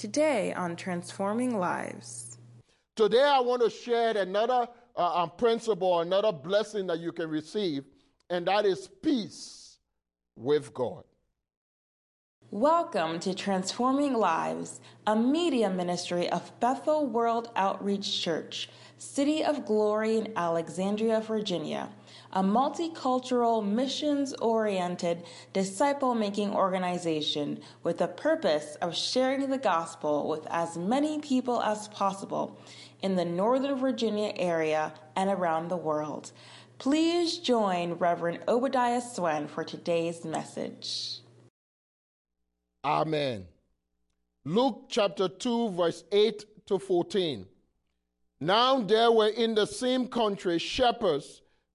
Today on Transforming Lives. Today I want to share another principle, another blessing that you can receive, and that is peace with God. Welcome to Transforming Lives, a media ministry of Bethel World Outreach Church, City of Glory in Alexandria, Virginia, a multicultural, missions-oriented, disciple-making organization with the purpose of sharing the gospel with as many people as possible in the Northern Virginia area and around the world. Please join Reverend Obadiah Swen for today's message. Amen. Luke chapter 2, verse 8 to 14. Now there were in the same country shepherds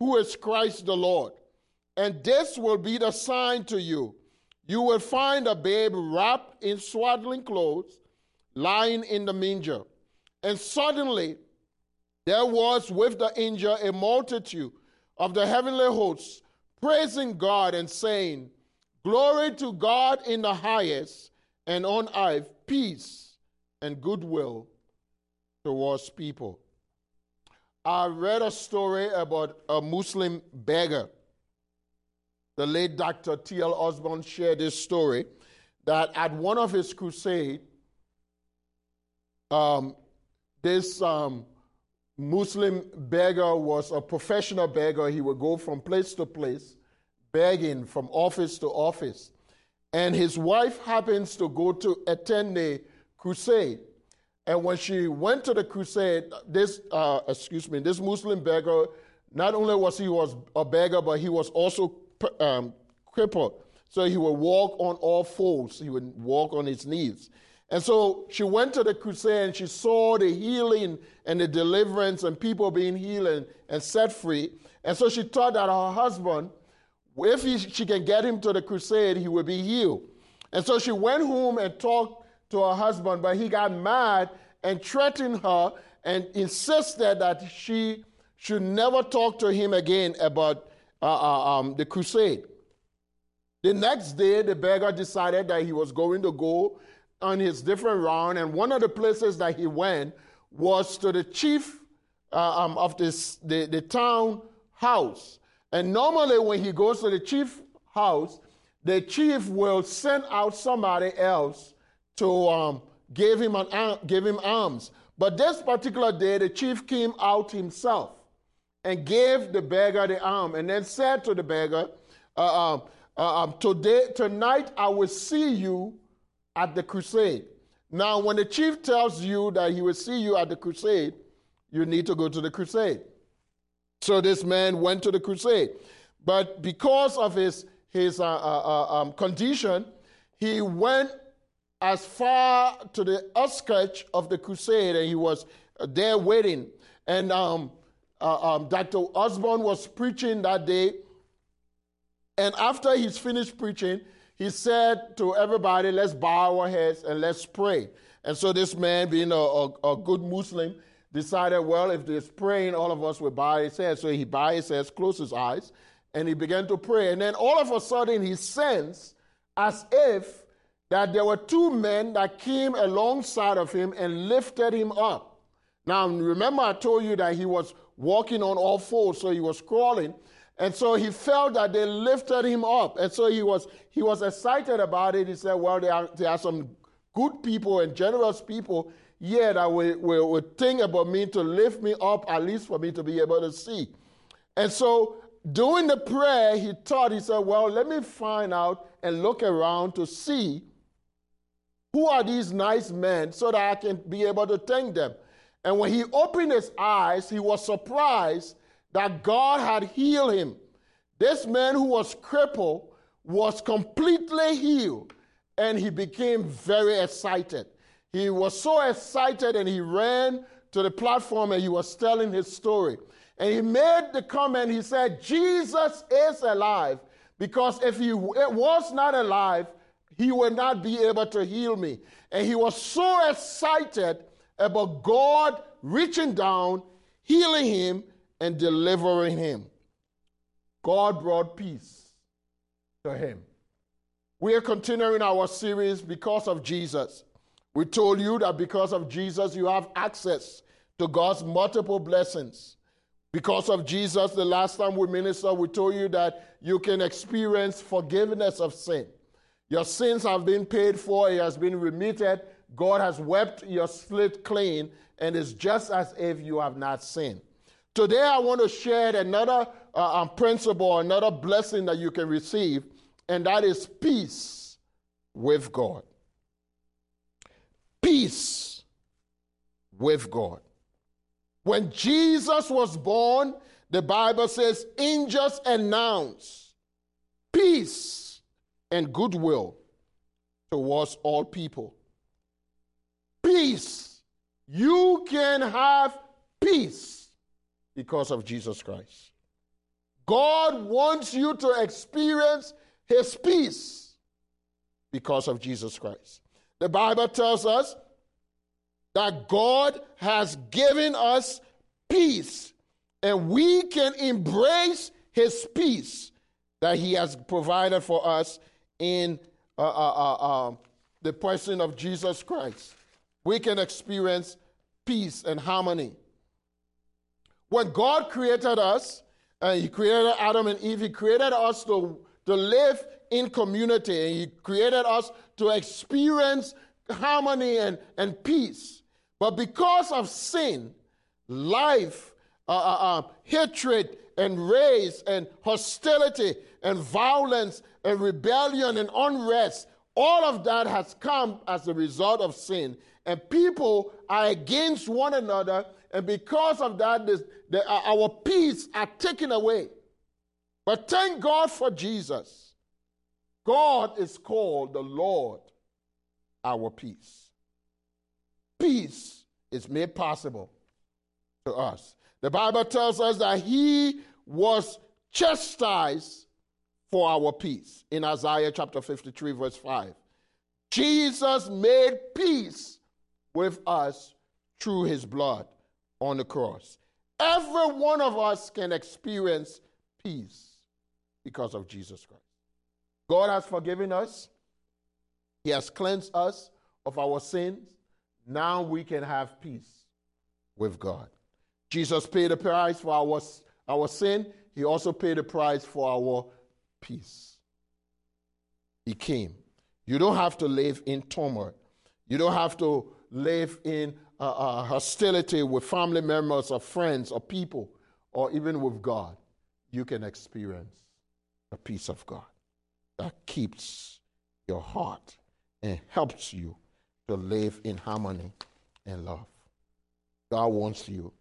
who is Christ the Lord. And this will be the sign to you. You will find a babe wrapped in swaddling clothes, lying in the manger." And suddenly there was with the angel a multitude of the heavenly hosts, praising God and saying, "Glory to God in the highest, and on earth peace and goodwill towards people." I read a story about a Muslim beggar. The late Dr. T.L. Osborne shared this story that at one of his crusades, this Muslim beggar was a professional beggar. He would go from place to place, begging from office to office. And his wife happens to go to attend a crusade. And when she went to the crusade, this Muslim beggar, not only was he a beggar, but he was also crippled. So he would walk on all fours. He would walk on his knees. And so she went to the crusade and she saw the healing and the deliverance and people being healed and set free. And so she thought that her husband, if she can get him to the crusade, he will be healed. And so she went home and talked to her husband, but he got mad and threatened her and insisted that she should never talk to him again about the crusade. The next day, the beggar decided that he was going to go on his different round, and one of the places that he went was to the chief of the town house. And normally when he goes to the chief house, the chief will send out somebody else to give him alms. But this particular day, the chief came out himself and gave the beggar the alms, and then said to the beggar, "Tonight I will see you at the crusade." Now, when the chief tells you that he will see you at the crusade, you need to go to the crusade. So this man went to the crusade. But because of his condition, he went as far to the outskirts of the crusade, and he was there waiting. And Dr. Osborne was preaching that day. And after he's finished preaching, he said to everybody, "Let's bow our heads and let's pray." And so this man, being a good Muslim, decided, well, if there's praying, all of us will bow his heads. So he bowed his heads, closed his eyes, and he began to pray. And then all of a sudden he sensed as if that there were two men that came alongside of him and lifted him up. Now, remember I told you that he was walking on all fours, so he was crawling. And so he felt that they lifted him up. And so he was excited about it. He said, well, there are some good people and generous people here that will think about me to lift me up, at least for me to be able to see. And so during the prayer, he said, well, let me find out and look around to see who are these nice men so that I can be able to thank them. And when he opened his eyes, he was surprised that God had healed him. This man who was crippled was completely healed, and he became very excited. He was so excited and he ran to the platform and he was telling his story. And he made the comment, he said, Jesus is alive, because if he was not alive, he would not be able to heal me. And he was so excited about God reaching down, healing him, and delivering him. God brought peace to him. We are continuing our series, Because of Jesus. We told you that because of Jesus, you have access to God's multiple blessings. Because of Jesus, the last time we ministered, we told you that you can experience forgiveness of sin. Your sins have been paid for. It has been remitted. God has wiped your slate clean, and it's just as if you have not sinned. Today, I want to share another principle, another blessing that you can receive, and that is peace with God. Peace with God. When Jesus was born, the Bible says, angels announced peace and goodwill towards all people. Peace. You can have peace because of Jesus Christ. God wants you to experience his peace because of Jesus Christ. The Bible tells us that God has given us peace, and we can embrace his peace that he has provided for us in the person of Jesus Christ. We can experience peace and harmony. When God created us, and he created Adam and Eve, he created us to live in community, and he created us to experience harmony and peace. But because of sin, life, hatred and race and hostility and violence and rebellion and unrest, all of that has come as a result of sin. And people are against one another, and because of that, our peace are taken away. But thank God for Jesus. God is called the Lord, our peace. Peace is made possible to us. The Bible tells us that he was chastised for our peace. In Isaiah chapter 53, verse 5. Jesus made peace with us through his blood on the cross. Every one of us can experience peace because of Jesus Christ. God has forgiven us. He has cleansed us of our sins. Now we can have peace with God. Jesus paid the price for our sin. He also paid the price for our peace. He came. You don't have to live in turmoil. You don't have to live in hostility with family members or friends or people or even with God. You can experience the peace of God that keeps your heart and helps you to live in harmony and love. God wants you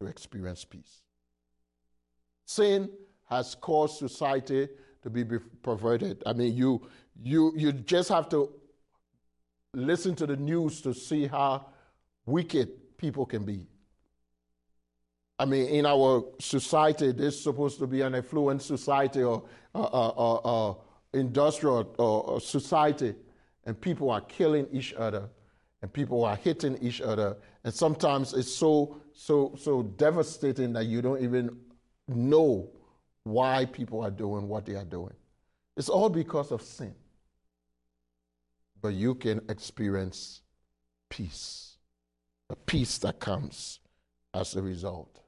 to experience peace. Sin has caused society to be perverted. I mean, you just have to listen to the news to see how wicked people can be. I mean, in our society, this is supposed to be an affluent society or industrial society, and people are killing each other, and people are hitting each other, and sometimes it's so devastating that you don't even know why people are doing what they are doing. It's all because of sin. But you can experience peace, the peace that comes as a result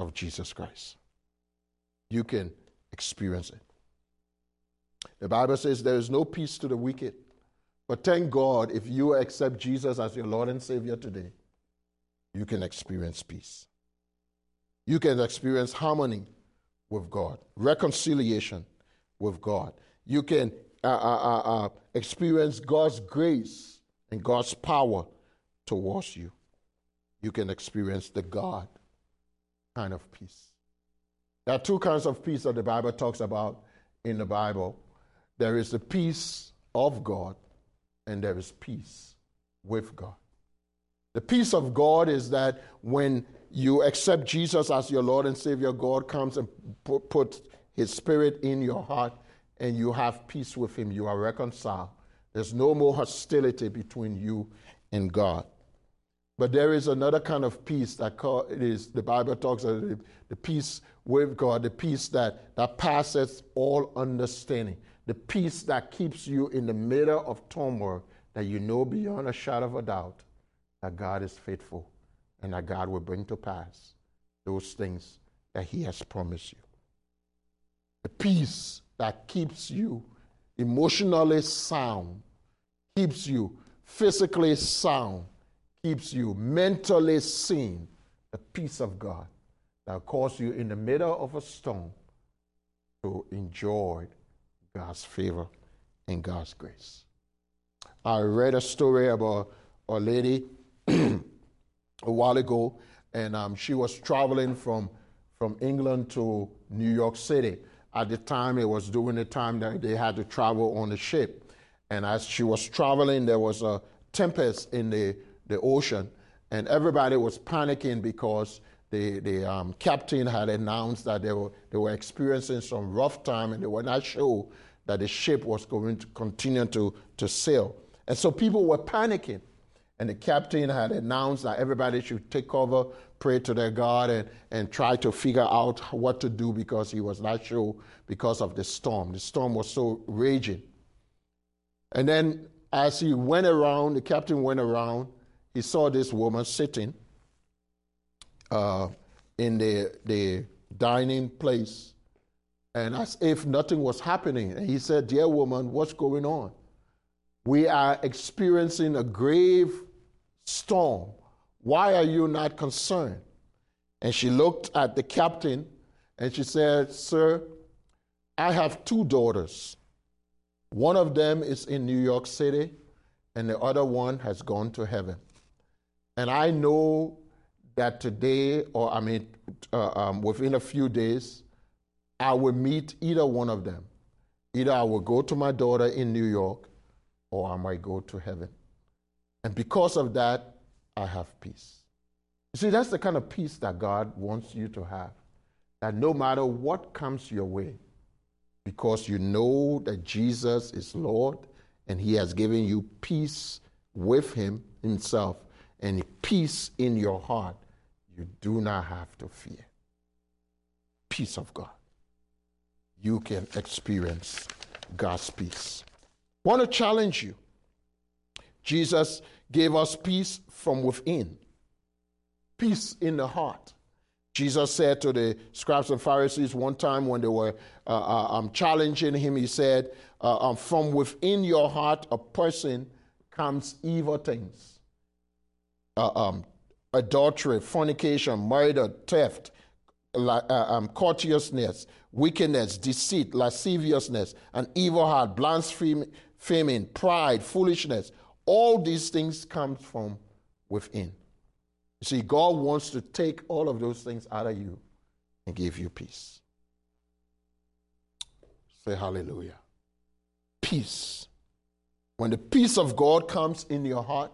of Jesus Christ. You can experience it. The Bible says there is no peace to the wicked. But thank God, if you accept Jesus as your Lord and Savior today, you can experience peace. You can experience harmony with God, reconciliation with God. You can experience God's grace and God's power towards you. You can experience the God kind of peace. There are two kinds of peace that the Bible talks about in the Bible. There is the peace of God, and there is peace with God. The peace of God is that when you accept Jesus as your Lord and Savior, God comes and puts his spirit in your heart, and you have peace with him. You are reconciled. There's no more hostility between you and God. But there is another kind of peace that the Bible talks about, the peace with God, the peace that passes all understanding, the peace that keeps you in the middle of turmoil, that you know beyond a shadow of a doubt that God is faithful and that God will bring to pass those things that he has promised you. The peace that keeps you emotionally sound, keeps you physically sound, keeps you mentally sane. The peace of God that causes you in the middle of a storm to enjoy God's favor and God's grace. I read a story about a lady a while ago, and she was traveling from England to New York City. At the time, it was during the time that they had to travel on the ship. And as she was traveling, there was a tempest in the ocean, and everybody was panicking because the captain had announced that they were experiencing some rough time, and they were not sure that the ship was going to continue to sail. And so people were panicking. And the captain had announced that everybody should take cover, pray to their God, and try to figure out what to do because he was not sure because of the storm. The storm was so raging. And then as he went around, the captain went around, he saw this woman sitting in the dining place, and as if nothing was happening. And he said, "Dear woman, what's going on? We are experiencing a grave storm. Why are you not concerned?" And she looked at the captain and she said, "Sir, I have two daughters. One of them is in New York City and the other one has gone to heaven. And I know that within a few days, I will meet either one of them. Either I will go to my daughter in New York or I might go to heaven. And because of that, I have peace." You see, that's the kind of peace that God wants you to have, that no matter what comes your way, because you know that Jesus is Lord and he has given you peace with himself and peace in your heart, you do not have to fear. Peace of God. You can experience God's peace. I want to challenge you. Jesus gave us peace from within, peace in the heart. Jesus said to the scribes and Pharisees one time when they were challenging him, he said, "From within your heart, a person comes evil things. Adultery, fornication, murder, theft, courteousness, wickedness, deceit, lasciviousness, an evil heart, blasphemy, famine, pride, foolishness. All these things come from within." You see, God wants to take all of those things out of you and give you peace. Say hallelujah. Peace. When the peace of God comes in your heart,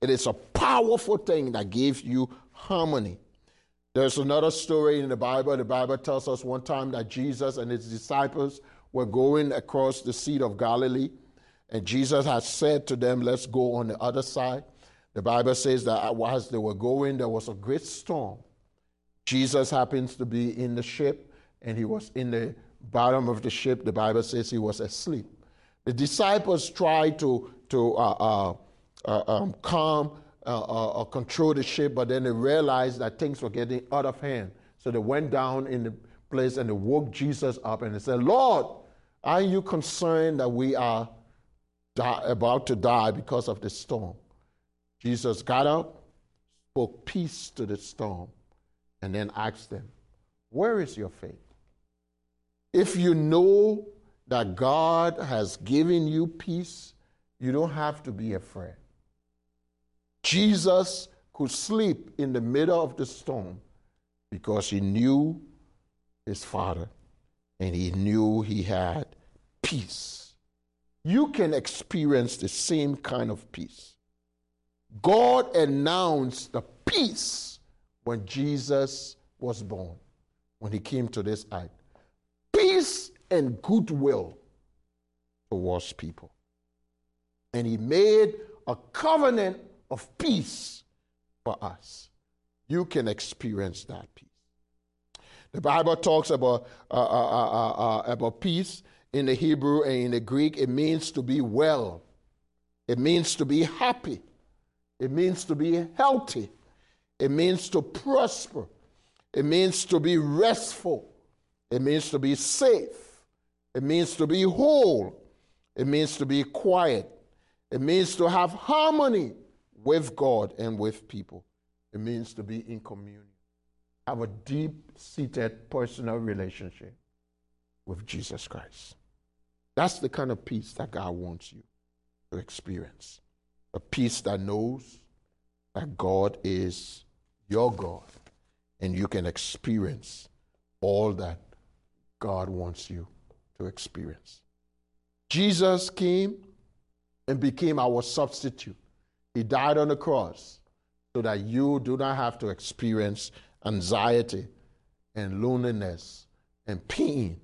it is a powerful thing that gives you harmony. There's another story in the Bible. The Bible tells us one time that Jesus and his disciples were going across the Sea of Galilee, and Jesus had said to them, "Let's go on the other side." The Bible says that as they were going, there was a great storm. Jesus happens to be in the ship, and he was in the bottom of the ship. The Bible says he was asleep. The disciples tried to calm or control the ship, but then they realized that things were getting out of hand. So they went down in the place and they woke Jesus up and they said, "Lord, are you concerned that we are about to die because of the storm?" Jesus got up, spoke peace to the storm, and then asked them, "Where is your faith?" If you know that God has given you peace, you don't have to be afraid. Jesus could sleep in the middle of the storm because he knew his Father and he knew he had peace. You can experience the same kind of peace. God announced the peace when Jesus was born, when he came to this earth. Peace and goodwill towards people. And he made a covenant of peace for us. You can experience that peace. The Bible talks about peace in the Hebrew and in the Greek. It means to be well. It means to be happy. It means to be healthy. It means to prosper. It means to be restful. It means to be safe. It means to be whole. It means to be quiet. It means to have harmony with God and with people. It means to be in communion. Have a deep-seated personal relationship with Jesus Christ. That's the kind of peace that God wants you to experience. A peace that knows that God is your God, and you can experience all that God wants you to experience. Jesus came and became our substitute. He died on the cross so that you do not have to experience anxiety and loneliness and pain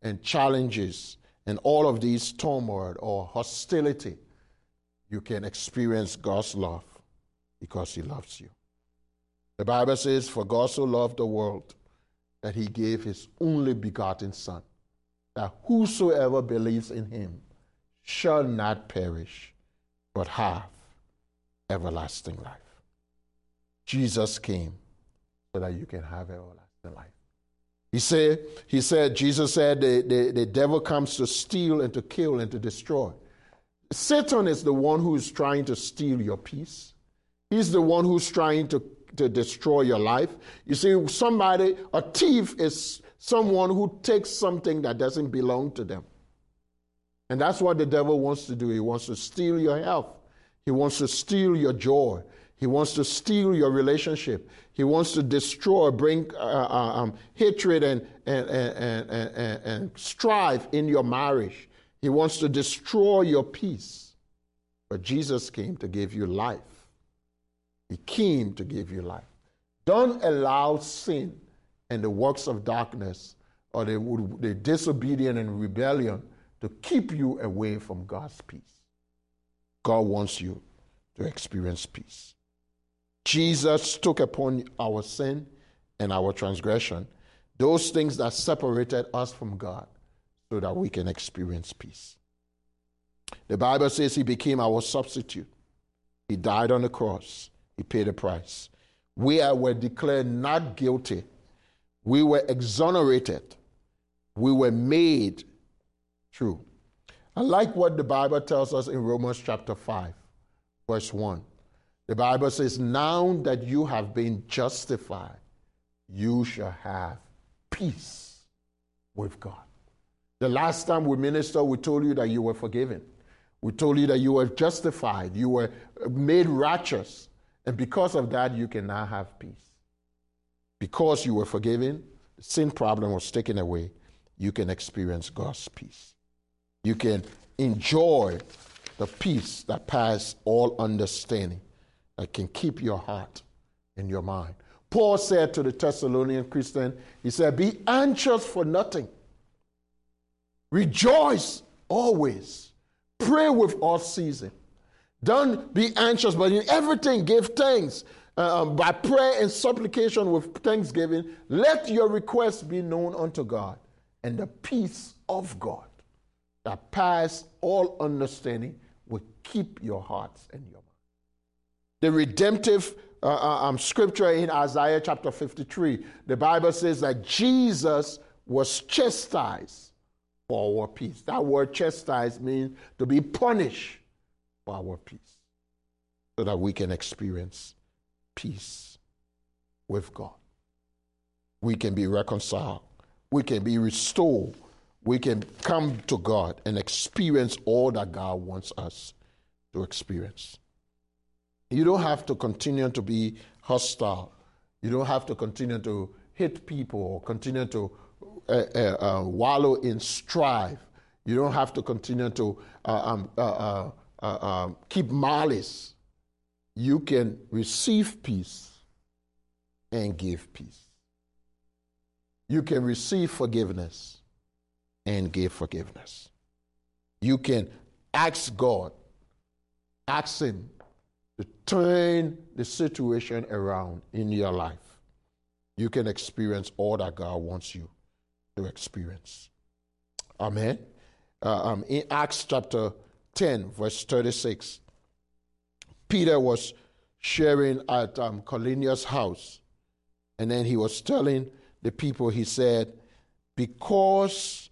and challenges and all of these turmoil or hostility. You can experience God's love because he loves you. The Bible says, "For God so loved the world that he gave his only begotten Son, that whosoever believes in him shall not perish, but have everlasting life." Jesus came so that you can have everlasting life. Jesus said, the devil comes to steal and to kill and to destroy. Satan is the one who is trying to steal your peace. He's the one who's trying to destroy your life. You see, a thief is someone who takes something that doesn't belong to them. And that's what the devil wants to do. He wants to steal your health. He wants to steal your joy. He wants to steal your relationship. He wants to destroy, bring hatred and strife in your marriage. He wants to destroy your peace. But Jesus came to give you life. He came to give you life. Don't allow sin and the works of darkness or the disobedience and rebellion to keep you away from God's peace. God wants you to experience peace. Jesus took upon our sin and our transgression, those things that separated us from God, so that we can experience peace. The Bible says he became our substitute. He died on the cross. He paid a price. We were declared not guilty. We were exonerated. We were made true. I like what the Bible tells us in Romans chapter 5, verse 1. The Bible says, "Now that you have been justified, you shall have peace with God." The last time we ministered, we told you that you were forgiven. We told you that you were justified. You were made righteous. And because of that, you can now have peace. Because you were forgiven, the sin problem was taken away, you can experience God's peace. You can enjoy the peace that passes all understanding, that can keep your heart and your mind. Paul said to the Thessalonian Christian, he said, "Be anxious for nothing. Rejoice always. Pray with all season. Don't be anxious, but in everything give thanks. By prayer and supplication with thanksgiving, let your requests be known unto God. And the peace of God that passes all understanding will keep your hearts and your mind." The redemptive scripture in Isaiah chapter 53, the Bible says that Jesus was chastised for our peace. That word chastise means to be punished for our peace, so that we can experience peace with God. We can be reconciled. We can be restored. We can come to God and experience all that God wants us to experience. You don't have to continue to be hostile. You don't have to continue to hate people or continue to wallow in strife. You don't have to continue to keep malice. you can receive peace and give peace. You can receive forgiveness and give forgiveness. You can ask God, ask Him to turn the situation around in your life. You can experience all that God wants you to experience. Amen. In Acts chapter 10, verse 36, Peter was sharing at Cornelius' house, and then he was telling the people, he said, because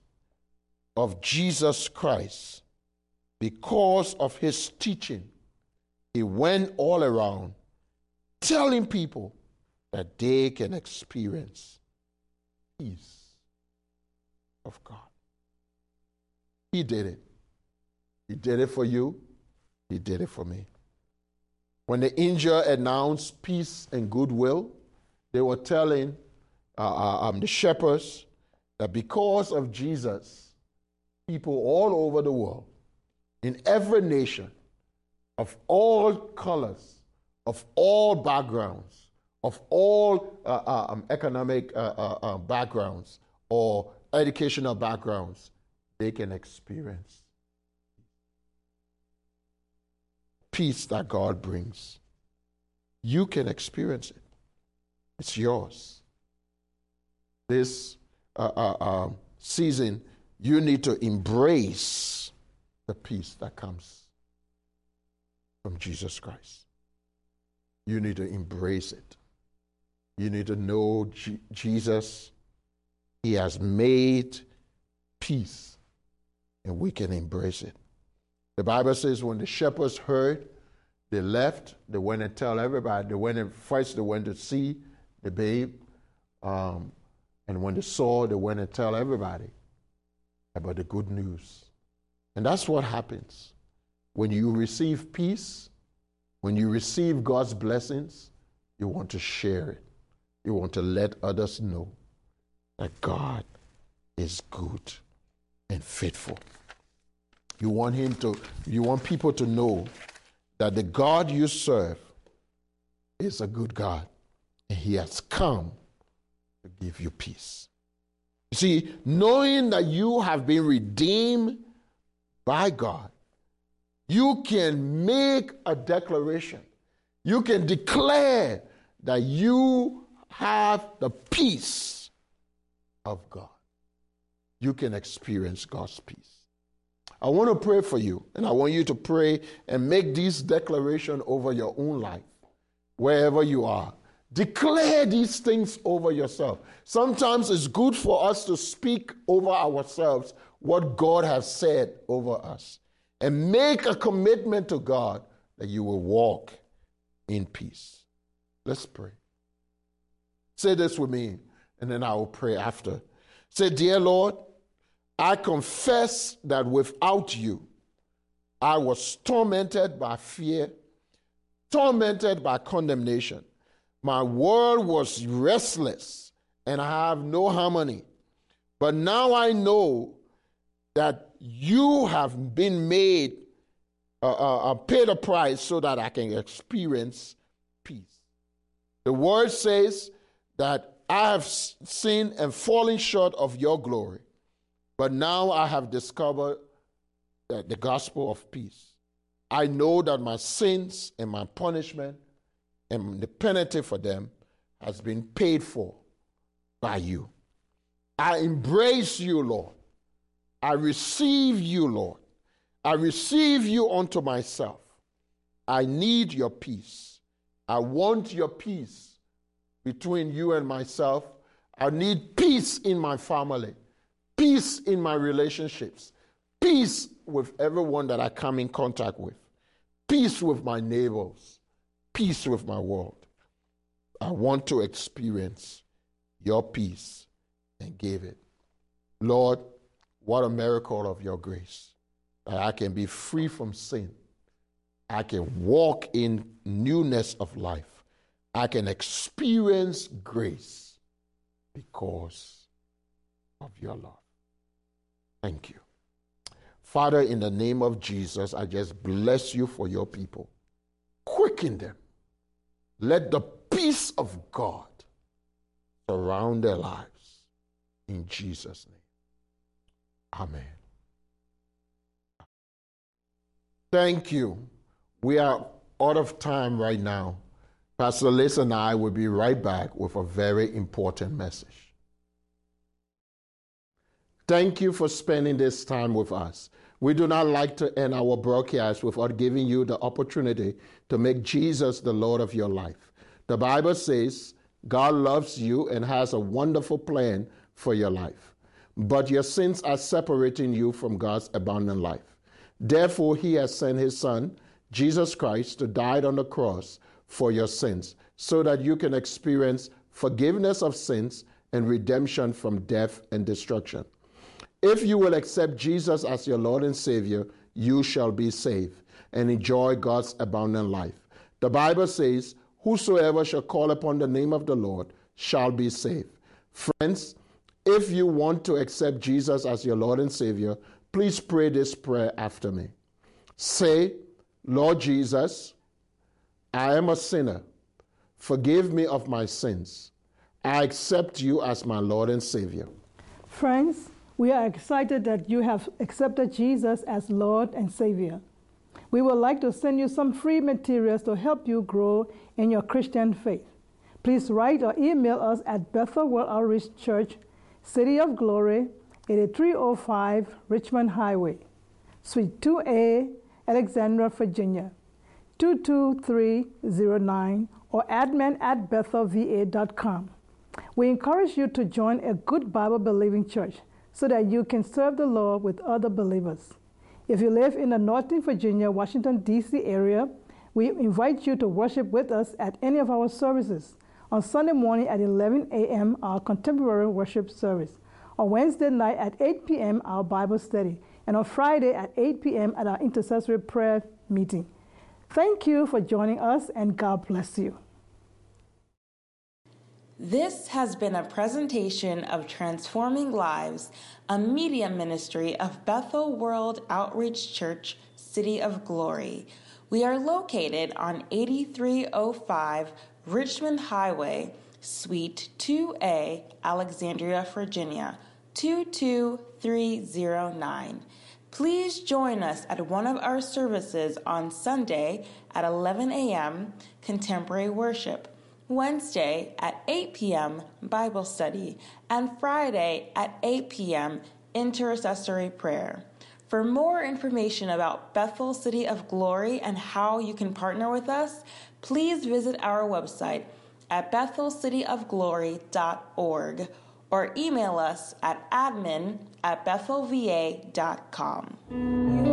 of Jesus Christ, because of his teaching, he went all around telling people that they can experience peace of God. He did it. He did it for you. He did it for me. When the angel announced peace and goodwill, they were telling the shepherds that because of Jesus, people all over the world, in every nation, of all colors, of all backgrounds, of all economic backgrounds or educational backgrounds, they can experience peace that God brings. You can experience it. It's yours. This season, you need to embrace the peace that comes from Jesus Christ. You need to embrace it. You need to know Jesus. He has made peace, and we can embrace it. The Bible says when the shepherds heard, they left. They went and tell everybody. They went to see the babe. And when they saw, they went and tell everybody about the good news. And that's what happens. When you receive peace, when you receive God's blessings, you want to share it. You want to let others know that God is good and faithful. You want people to know that the God you serve is a good God, and He has come to give you peace. You see, knowing that you have been redeemed by God, you can make a declaration. You can declare that you have the peace of God. You can experience God's peace. I want to pray for you, and I want you to pray and make this declaration over your own life, wherever you are. Declare these things over yourself. Sometimes it's good for us to speak over ourselves what God has said over us, and make a commitment to God that you will walk in peace. Let's pray. Say this with me, and then I will pray after. Say, dear Lord, I confess that without you, I was tormented by fear, tormented by condemnation. My world was restless, and I have no harmony. But now I know that you have been made, paid a price so that I can experience peace. The word says that I have sinned and fallen short of your glory, but now I have discovered the gospel of peace. I know that my sins and my punishment and the penalty for them has been paid for by you. I embrace you, Lord. I receive you, Lord. I receive you unto myself. I need your peace. I want your peace between you and myself. I need peace in my family, peace in my relationships, peace with everyone that I come in contact with, peace with my neighbors, peace with my world. I want to experience your peace and give it. Lord, what a miracle of your grace, that I can be free from sin. I can walk in newness of life. I can experience grace because of your love. Thank you. Father, in the name of Jesus, I just bless you for your people. quicken them. Let the peace of God surround their lives. In Jesus' name. Amen. Thank you. We are out of time right now. Pastor Liz and I will be right back with a very important message. Thank you for spending this time with us. We do not like to end our broadcast without giving you the opportunity to make Jesus the Lord of your life. The Bible says God loves you and has a wonderful plan for your life, but your sins are separating you from God's abundant life. Therefore, he has sent his son, Jesus Christ, to die on the cross for your sins so that you can experience forgiveness of sins and redemption from death and destruction. If you will accept Jesus as your Lord and Savior, you shall be saved and enjoy God's abundant life. The Bible says, whosoever shall call upon the name of the Lord shall be saved. Friends, if you want to accept Jesus as your Lord and Savior, please pray this prayer after me. Say, Lord Jesus, I am a sinner. Forgive me of my sins. I accept you as my Lord and Savior. Friends, we are excited that you have accepted Jesus as Lord and Savior. We would like to send you some free materials to help you grow in your Christian faith. Please write or email us at Bethel World Outreach Church, City of Glory, 8305 Richmond Highway, Suite 2A, Alexandria, Virginia, 22309, or admin@BethelVA.com. We encourage you to join a good Bible-believing church so that you can serve the Lord with other believers. If you live in the Northern Virginia, Washington, D.C. area, we invite you to worship with us at any of our services. On Sunday morning at 11 a.m., our contemporary worship service. On Wednesday night at 8 p.m., our Bible study. And on Friday at 8 p.m. at our intercessory prayer meeting. Thank you for joining us, and God bless you. This has been a presentation of Transforming Lives, a media ministry of Bethel World Outreach Church, City of Glory. We are located on 8305 Richmond Highway, Suite 2A, Alexandria, Virginia, 22309. Please join us at one of our services on Sunday at 11 a.m. Contemporary Worship, Wednesday at 8 p.m. Bible Study, and Friday at 8 p.m. Intercessory Prayer. For more information about Bethel City of Glory and how you can partner with us, please visit our website at BethelCityOfGlory.org or email us at admin@BethelVA.com.